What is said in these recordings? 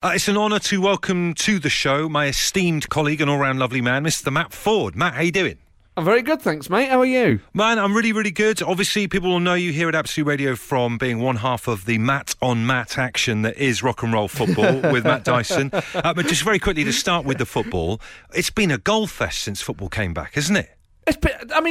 It's an honour to welcome to the show my esteemed colleague and all-round lovely man, Mr. Matt Ford. Matt, how you doing? I'm very good, thanks, mate. How are you? Man, I'm really, really good. Obviously, people will know you here at Absolute Radio from being one half of the Matt-on-Matt action that is rock and roll football with Matt Dyson. But just very quickly, to start with the football, it's been a goal fest since football came back, hasn't it?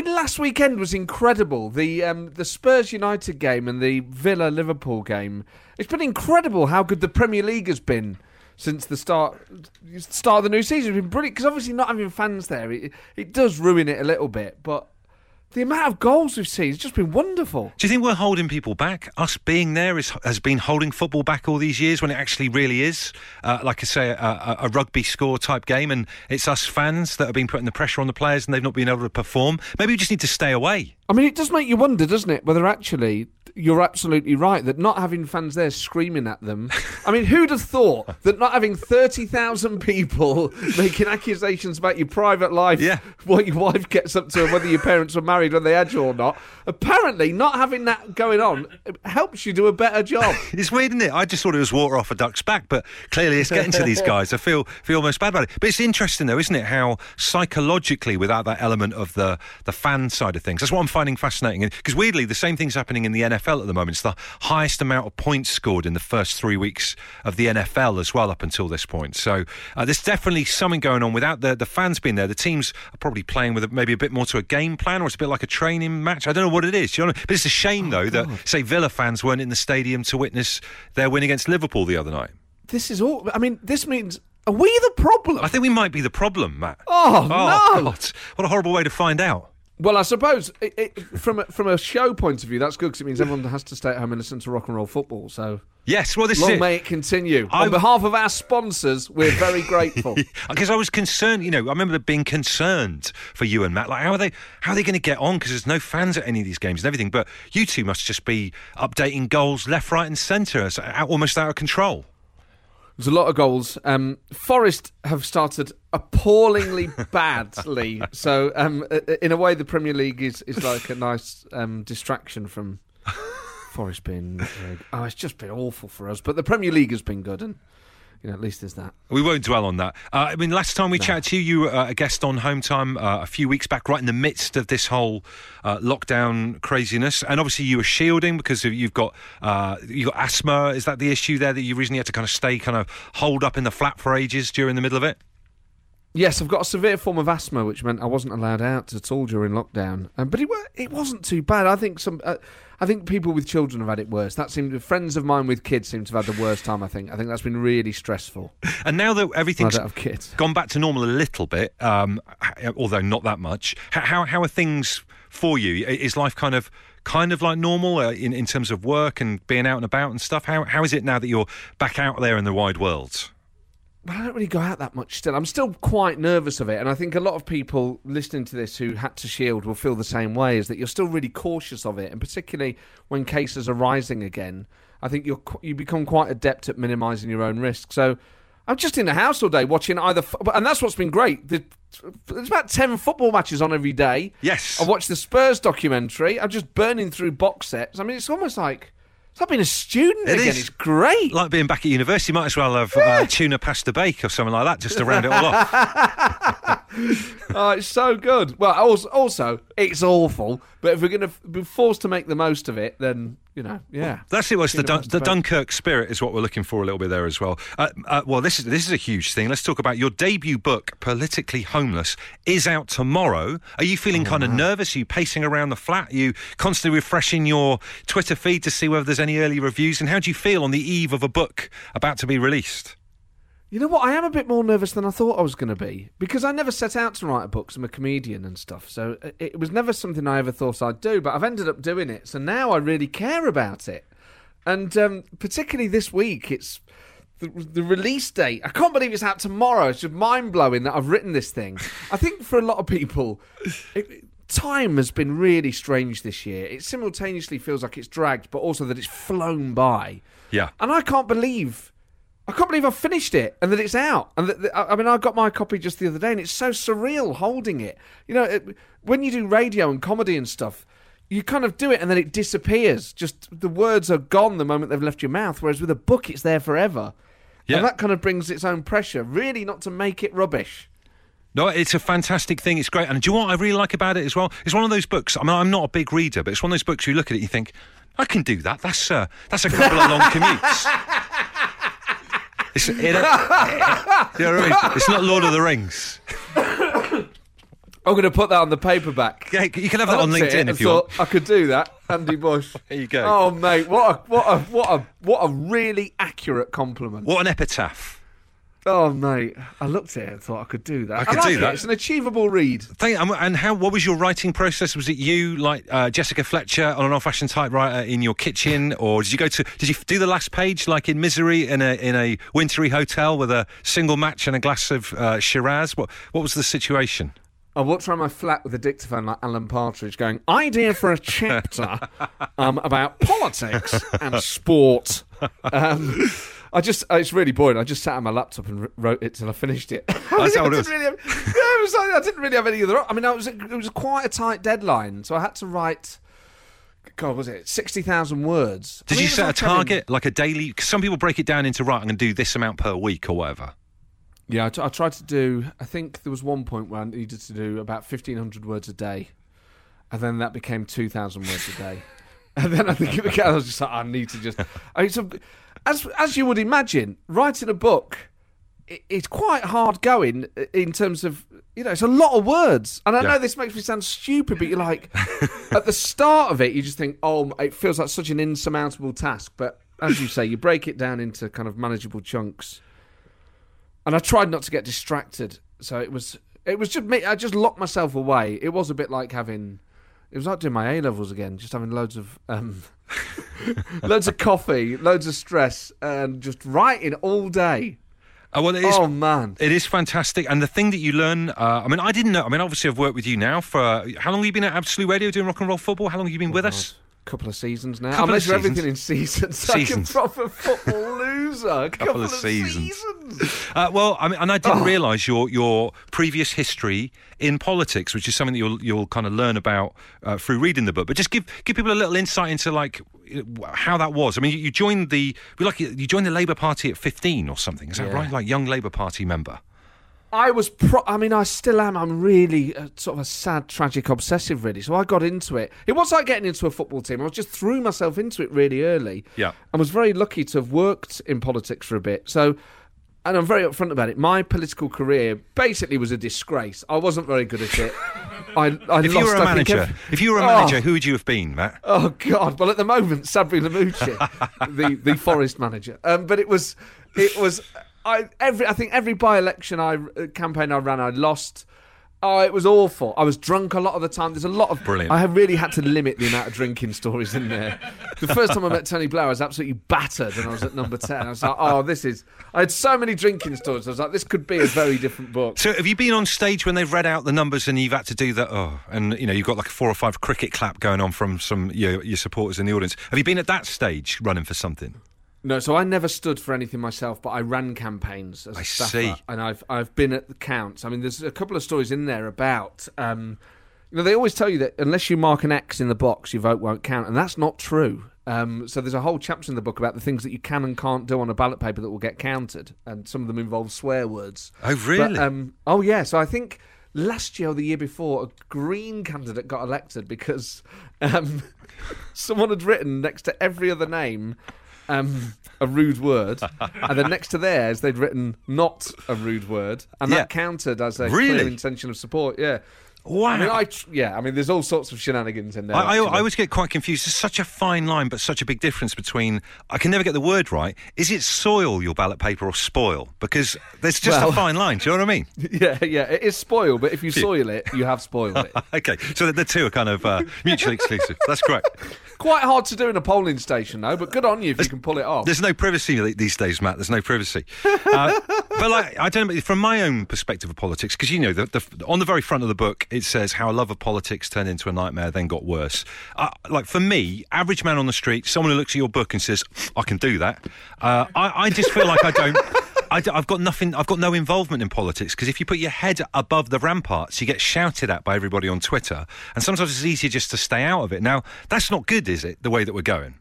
Last weekend was incredible. The Spurs-United game and the Villa-Liverpool game. It's been incredible how good the Premier League has been since the start of the new season. It's been brilliant, because obviously not having fans there, it does ruin it a little bit, but the amount of goals we've seen has just been wonderful. Do you think we're holding people back? Us being there has been holding football back all these years when it actually really is, like I say, a rugby score type game, and it's us fans that have been putting the pressure on the players and they've not been able to perform. Maybe we just need to stay away. I mean, it does make you wonder, doesn't it, whether actually you're absolutely right that not having fans there screaming at them. I mean, who'd have thought that not having 30,000 people making accusations about your private life, what your wife gets up to and whether your parents were married when they had you or not. Apparently, not having that going on helps you do a better job. It's weird, isn't it? I just thought it was water off a duck's back, but clearly it's getting to these guys. I feel most bad about it. But it's interesting, though, isn't it, how psychologically, without that element of the fan side of things, that's what I'm finding fascinating. Because weirdly, the same thing's happening in the NFL at the moment. It's the highest amount of points scored in the first 3 weeks of the NFL as well up until this point. So there's definitely something going on without the fans being there. The teams are probably playing with maybe a bit more to a game plan, or it's a bit like a training match. I don't know what it is. Do you know what I mean? But it's a shame, though, that, say, Villa fans weren't in the stadium to witness their win against Liverpool the other night. This is all... I mean, this means... Are we the problem? I think we might be the problem, Matt. Oh no! God. What a horrible way to find out. Well, I suppose from a show point of view, that's good because it means everyone has to stay at home and listen to rock and roll football. So yes, well, this long is it. May it continue. On behalf of our sponsors, we're very grateful. Because I was concerned, you know, I remember being concerned for you and Matt. Like, how are they going to get on? Because there's no fans at any of these games and everything. But you two must just be updating goals left, right, and centre. It's almost out of control. There's a lot of goals. Forest have started appallingly badly. So, in a way, the Premier League is like a nice distraction from Forest being... Oh, it's just been awful for us. But the Premier League has been good, and you know, at least there's that. We won't dwell on that. Last time we chatted to you, you were a guest on Home Time a few weeks back, right in the midst of this whole lockdown craziness. And obviously you were shielding because you've got asthma. Is that the issue there, that you recently had to kind of holed up in the flat for ages during the middle of it? Yes, I've got a severe form of asthma, which meant I wasn't allowed out at all during lockdown. But it wasn't too bad. I think I think people with children have had it worse. Friends of mine with kids seem to have had the worst time. I think that's been really stressful. And now that everything's gone back to normal a little bit, although not that much, how are things for you? Is life kind of like normal in terms of work and being out and about and stuff? How is it now that you're back out there in the wide world? I don't really go out that much still. I'm still quite nervous of it, and I think a lot of people listening to this who had to shield will feel the same way, is that you're still really cautious of it, and particularly when cases are rising again, I think you become quite adept at minimising your own risk. So I'm just in the house all day watching and that's what's been great. There's about 10 football matches on every day. Yes. I watched the Spurs documentary. I'm just burning through box sets. I mean, it's almost like... It's like being a student again. It's great. Like being back at university. Might as well have tuna pasta bake or something like that just to round it all off. Oh, it's so good. Well, also, it's awful, but if we're going to be forced to make the most of it, then... You know, well, that's it. Was the Dunkirk spirit is what we're looking for a little bit there as well. This is a huge thing. Let's talk about your debut book, Politically Homeless, is out tomorrow. Are you feeling kind of nervous? Are you pacing around the flat? Are you constantly refreshing your Twitter feed to see whether there's any early reviews? And how do you feel on the eve of a book about to be released? You know what? I am a bit more nervous than I thought I was going to be, because I never set out to write a book. I'm a comedian and stuff, so it was never something I ever thought I'd do, but I've ended up doing it, so now I really care about it. And particularly this week, it's the release date. I can't believe it's out tomorrow. It's just mind-blowing that I've written this thing. I think for a lot of people, time has been really strange this year. It simultaneously feels like it's dragged, but also that it's flown by. Yeah. And I can't believe I've finished it and that it's out. And I got my copy just the other day, and it's so surreal holding it. You know, when you do radio and comedy and stuff, you kind of do it and then it disappears. Just the words are gone the moment they've left your mouth, whereas with a book, it's there forever. Yeah. And that kind of brings its own pressure, really, not to make it rubbish. No, it's a fantastic thing. It's great. And do you know what I really like about it as well? It's one of those books. I mean, I'm not a big reader, but it's one of those books you look at it and you think, I can do that. That's a couple of long commutes. It's not Lord of the Rings. I'm going to put that on the paperback. Yeah, you can have that on LinkedIn if you want. I could do that, Andy Bush. There you go. Oh mate, what a really accurate compliment. What an epitaph. Oh mate, I looked at it and thought I could do that. I could do that. It's an achievable read. And how? What was your writing process? Was it you, like Jessica Fletcher, on an old-fashioned typewriter in your kitchen, or did you go to? Did you do the last page like in Misery in a wintry hotel with a single match and a glass of Shiraz? What was the situation? I walked around my flat with a dictaphone like Alan Partridge going, idea for a chapter about politics and sport. It's really boring. I just sat on my laptop and wrote it till I finished it. I didn't really have any other... I mean, it was quite a tight deadline, so I had to write... God, was it 60,000 words? Did you set a target, like a daily... Cause some people break it down into, right, I'm going to do this amount per week or whatever. Yeah, I tried to do... I think there was one point where I needed to do about 1,500 words a day. And then that became 2,000 words a day. And then I think it became... I was just like, I need to just... I mean, so, as you would imagine, writing a book, it's quite hard going in terms of... You know, it's a lot of words. And I know this makes me sound stupid, but you're like... at the start of it, you just think, oh, it feels like such an insurmountable task. But as you say, you break it down into kind of manageable chunks... And I tried not to get distracted, so it was just me. I just locked myself away. It was a bit like it was like doing my A levels again, just having loads of loads of coffee, loads of stress, and just writing all day. It is fantastic. And the thing that you learn, I didn't know. I mean, obviously, I've worked with you now for how long have you been at Absolute Radio doing rock and roll football? How long have you been with us? Couple of seasons now. I measure everything in seasons. Like a proper football loser. Couple of seasons. I didn't realise your previous history in politics, which is something that you'll kind of learn about through reading the book. But just give people a little insight into like how that was. I mean, you joined the Labour Party at 15 or something. Is that right? Like young Labour Party member. I still am. I'm really sort of a sad, tragic, obsessive, really. So I got into it. It was like getting into a football team. I just threw myself into it really early. Yeah. And was very lucky to have worked in politics for a bit. So, and I'm very upfront about it. My political career basically was a disgrace. I wasn't very good at it. If you were a manager, who would you have been, Matt? Oh God! Well, at the moment, Sabri Lamouchi, the Forest manager. But it was. I think every by-election campaign I ran, I lost. Oh, it was awful. I was drunk a lot of the time. There's a lot of... Brilliant. I really had to limit the amount of drinking stories in there. The first time I met Tony Blair, I was absolutely battered and I was at number 10. I was like, I had so many drinking stories. I was like, this could be a very different book. So have you been on stage when they've read out the numbers and you've had to do that? Oh, and, you know, you've got like 4 or 5 cricket clap going on from some your supporters in the audience. Have you been at that stage running for something? No, so I never stood for anything myself, but I ran campaigns as a staffer. I see. And I've been at the counts. I mean, there's a couple of stories in there about... they always tell you that unless you mark an X in the box, your vote won't count, and that's not true. So there's a whole chapter in the book about the things that you can and can't do on a ballot paper that will get counted, and some of them involve swear words. Oh, really? But, so I think... Last year or the year before, a Green candidate got elected because someone had written next to every other name a rude word, and then next to theirs they'd written not a rude word, and that counted as a clear intention of support. Yeah. Wow. I mean, there's all sorts of shenanigans in there. I always get quite confused. There's such a fine line, but such a big difference between... I can never get the word right. Is it soil your ballot paper or spoil? Because there's just a fine line. Do you know what I mean? Yeah. It is spoil, but if you soil it, you have spoiled it. Okay, so the two are kind of mutually exclusive. That's great. Quite hard to do in a polling station, though, but good on you if you can pull it off. There's no privacy these days, Matt. There's no privacy. But like, I don't know, from my own perspective of politics, because you know, on the very front of the book, it says how a love of politics turned into a nightmare, then got worse. Like for me, average man on the street, someone who looks at your book and says, "I can do that." I just feel like I don't. I've got nothing. I've got no involvement in politics because if you put your head above the ramparts, you get shouted at by everybody on Twitter, and sometimes it's easier just to stay out of it. Now, that's not good, is it? The way that we're going.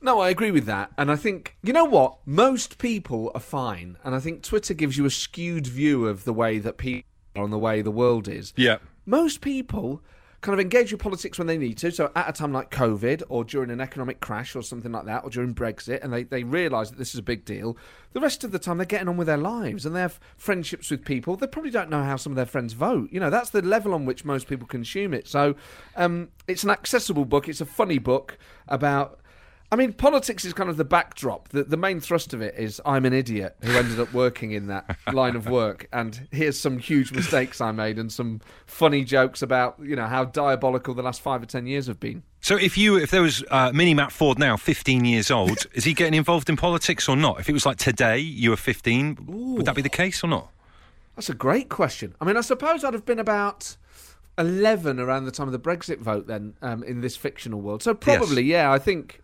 No, I agree with that. And I think, you know what? Most people are fine. And I think Twitter gives you a skewed view of the way that people are and the way the world is. Yeah. Most people kind of engage with politics when they need to. So at a time like COVID or during an economic crash or something like that, or during Brexit, and they realise that this is a big deal. The rest of the time, they're getting on with their lives and they have friendships with people. They probably don't know how some of their friends vote. You know, that's the level on which most people consume it. So it's an accessible book. It's a funny book about... I mean, politics is kind of the backdrop. The main thrust of it is I'm an idiot who ended up working in that line of work, and here's some huge mistakes I made and some funny jokes about, you know, how diabolical the last 5 or 10 years have been. So if there was mini Matt Ford now, 15 years old, is he getting involved in politics or not? If it was like today, you were 15, ooh, would that be the case or not? That's a great question. I mean, I suppose I'd have been about 11 around the time of the Brexit vote then, in this fictional world. So probably, yes. Yeah,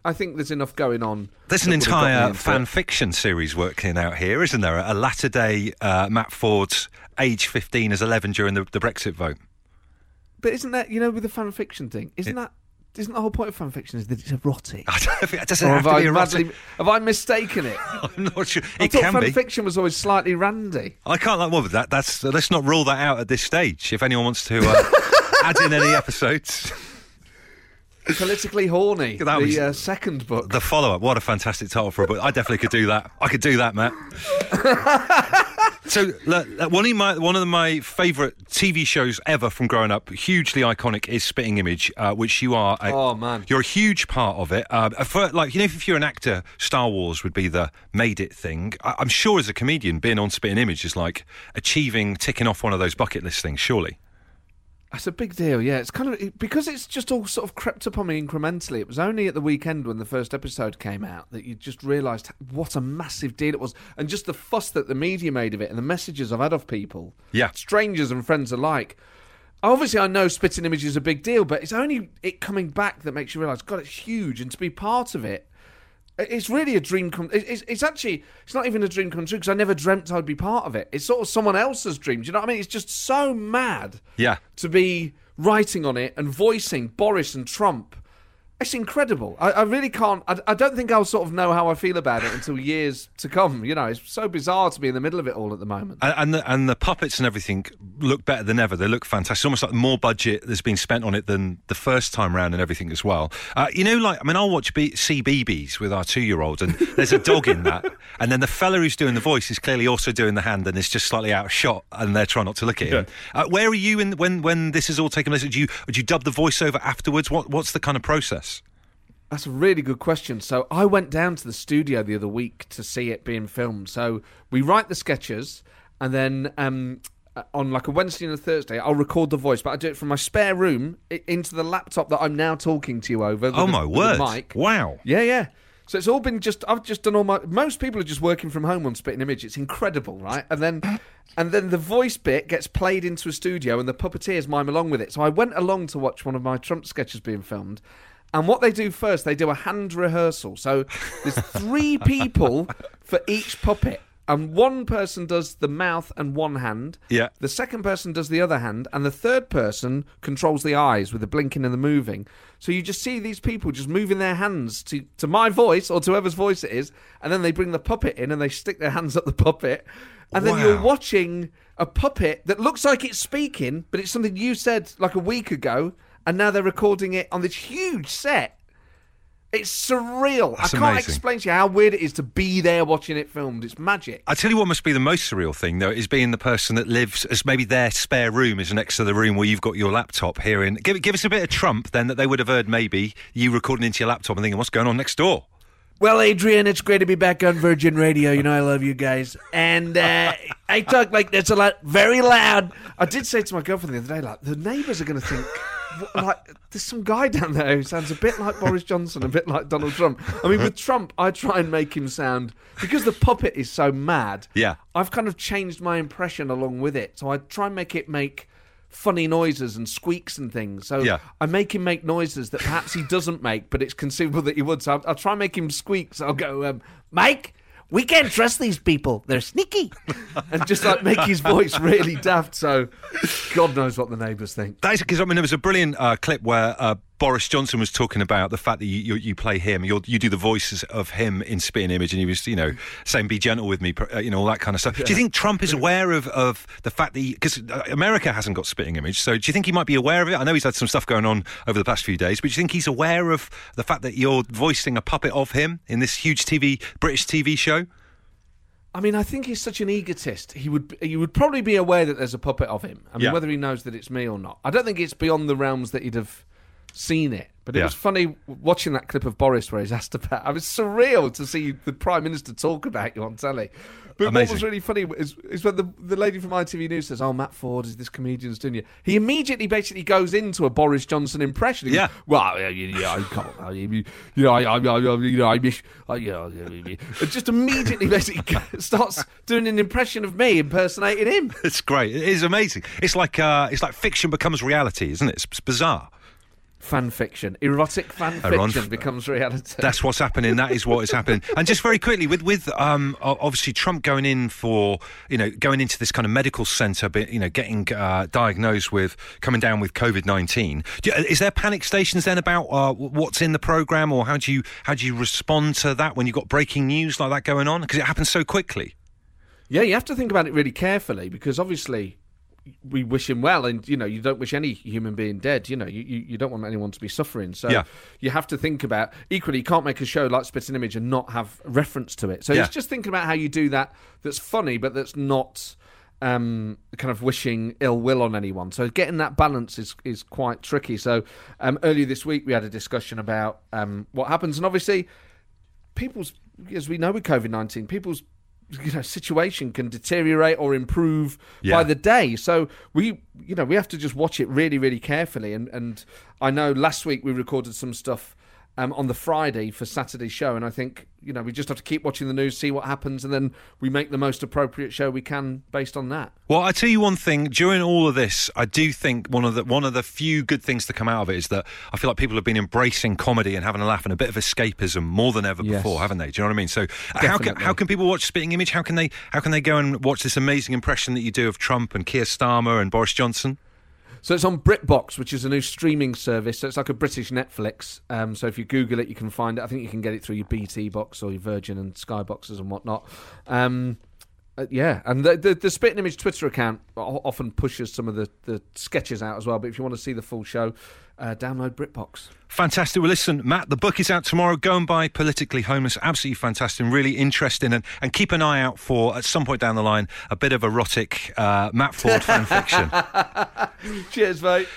I think there's enough going on. There's an entire fan fiction series working out here, isn't there? A latter-day Matt Ford's age 15 as 11 during the Brexit vote. But isn't that, you know, with the fan fiction thing, isn't the whole point of fan fiction is that it's erotic? I don't think it doesn't have to be erotic. Have I mistaken it? I'm not sure. I thought fan fiction was always slightly randy. I can't like one with that. Let's not rule that out at this stage. If anyone wants to add in any episodes, Politically Horny, that was the second book, the follow-up. What a fantastic title for a book! I definitely could do that. I could do that, Matt. So one of my favourite TV shows ever from growing up, hugely iconic, is Spitting Image, which you are. You're a huge part of it. If you're an actor, Star Wars would be the made it thing. I'm sure as a comedian, being on Spitting Image is like ticking off one of those bucket list things. Surely. That's a big deal, yeah. It's kind of because it's just all sort of crept upon me incrementally. It was only at the weekend when the first episode came out that you just realised what a massive deal it was, and just the fuss that the media made of it and the messages I've had of people, yeah, strangers and friends alike. Obviously, I know Spitting Image is a big deal, but it's only it coming back that makes you realise, God, it's huge, and to be part of it, it's really a dream come... It's not even a dream come true, because I never dreamt I'd be part of it. It's sort of someone else's dream. Do you know what I mean? It's just so mad, yeah, to be writing on it and voicing Boris and Trump. It's incredible. I really can't... I don't think I'll sort of know how I feel about it until years to come. You know, it's so bizarre to be in the middle of it all at the moment. And the puppets and everything look better than ever. They look fantastic. It's almost like more budget that's been spent on it than the first time round and everything as well. I'll watch CBeebies with our 2-year-old, and there's a dog in that. And then the fella who's doing the voice is clearly also doing the hand, and it's just slightly out of shot, and they're trying not to look at him. Yeah. Where are you when this is all taking place? Do you dub the voiceover afterwards? What's the kind of process? That's a really good question. So I went down to the studio the other week to see it being filmed. So we write the sketches, and then on like a Wednesday and a Thursday, I'll record the voice, but I do it from my spare room into the laptop that I'm now talking to you over. Oh, my word. Mic. Wow. Yeah, yeah. So it's all been I've just done all my... Most people are just working from home on Spitting Image. It's incredible, right? And then the voice bit gets played into a studio, and the puppeteers mime along with it. So I went along to watch one of my Trump sketches being filmed, and what they do first, they do a hand rehearsal. So there's 3 people for each puppet. And one person does the mouth and one hand. Yeah. The second person does the other hand. And the third person controls the eyes with the blinking and the moving. So you just see these people just moving their hands to my voice or to whoever's voice it is. And then they bring the puppet in and they stick their hands up the puppet. And then you're watching a puppet that looks like it's speaking, but it's something you said like a week ago. And now they're recording it on this huge set. It's surreal. That's amazing. I can't explain to you how weird it is to be there watching it filmed. It's magic. I tell you what must be the most surreal thing, though, is being the person that lives as maybe their spare room is next to the room where you've got your laptop here. And give us a bit of Trump, then, that they would have heard maybe you recording into your laptop and thinking, what's going on next door? Well, Adrian, it's great to be back on Virgin Radio. You know I love you guys. And I talk like this a lot, very loud. I did say to my girlfriend the other day, like, the neighbours are going to think... Like, there's some guy down there who sounds a bit like Boris Johnson, a bit like Donald Trump. I mean, with Trump, I try and make him sound... Because the puppet is so mad, yeah, I've kind of changed my impression along with it. So I try and make it make funny noises and squeaks and things. So yeah. I make him make noises that perhaps he doesn't make, but it's conceivable that he would. So I'll try and make him squeak. So I'll go, Mike... We can't trust these people. They're sneaky. And just, like, make his voice really daft, so God knows what the neighbours think. That's because, I mean, there was a brilliant clip where Boris Johnson was talking about the fact that you play him, you do the voices of him in Spitting Image, and he was, saying, be gentle with me, all that kind of stuff. Yeah. Do you think Trump is aware of the fact that, because America hasn't got Spitting Image, so do you think he might be aware of it? I know he's had some stuff going on over the past few days, but do you think he's aware of the fact that you're voicing a puppet of him in this huge British TV show? I mean, I think he's such an egotist. He would probably be aware that there's a puppet of him. I mean, whether he knows that it's me or not. I don't think it's beyond the realms that he'd have seen it. But it was funny watching that clip of Boris where he's asked about... It was surreal to see the Prime Minister talk about you on telly. But Amazing. What was really funny is when the lady from ITV News says, oh, Matt Ford is this comedian's doing you. He immediately basically goes into a Boris Johnson impression. He goes, well, I just immediately basically starts doing an impression of me impersonating him. It's great. It is amazing. It's like fiction becomes reality, isn't it? It's bizarre. Fan fiction. Erotic fan fiction becomes reality. That's what's happening. That is what is happening. And just very quickly, with obviously Trump going in for, going into this kind of medical centre, getting diagnosed with, coming down with COVID-19. Is there panic stations then about what's in the programme, or how do you respond to that when you've got breaking news like that going on? Because it happens so quickly. Yeah, you have to think about it really carefully, because obviously... we wish him well, and you don't wish any human being dead. You don't want anyone to be suffering. So you have to think about. Equally, you can't make a show like Spitting Image and not have reference to it. So it's just thinking about how you do that. That's funny, but that's not kind of wishing ill will on anyone. So getting that balance is quite tricky. So earlier this week we had a discussion about what happens, and obviously, people's, as we know with COVID-19, people's situation can deteriorate or improve by the day. So we have to just watch it really, really carefully. And I know last week we recorded some stuff on the Friday for Saturday's show, and I think, we just have to keep watching the news, see what happens, and then we make the most appropriate show we can based on that. Well, I tell you one thing, during all of this, I do think one of the few good things to come out of it is that I feel like people have been embracing comedy and having a laugh and a bit of escapism more than ever before, haven't they? Do you know what I mean? So how can people watch Spitting Image? How can they go and watch this amazing impression that you do of Trump and Keir Starmer and Boris Johnson? So it's on BritBox, which is a new streaming service. So it's like a British Netflix. So if you Google it, you can find it. I think you can get it through your BT box or your Virgin and Sky boxes and whatnot. And the Spitting Image Twitter account often pushes some of the sketches out as well. But if you want to see the full show, download BritBox. Fantastic. Well, listen, Matt, the book is out tomorrow. Go and buy Politically Homeless. Absolutely fantastic and really interesting. And keep an eye out for, at some point down the line, a bit of erotic Matt Ford fan fiction. Cheers, mate.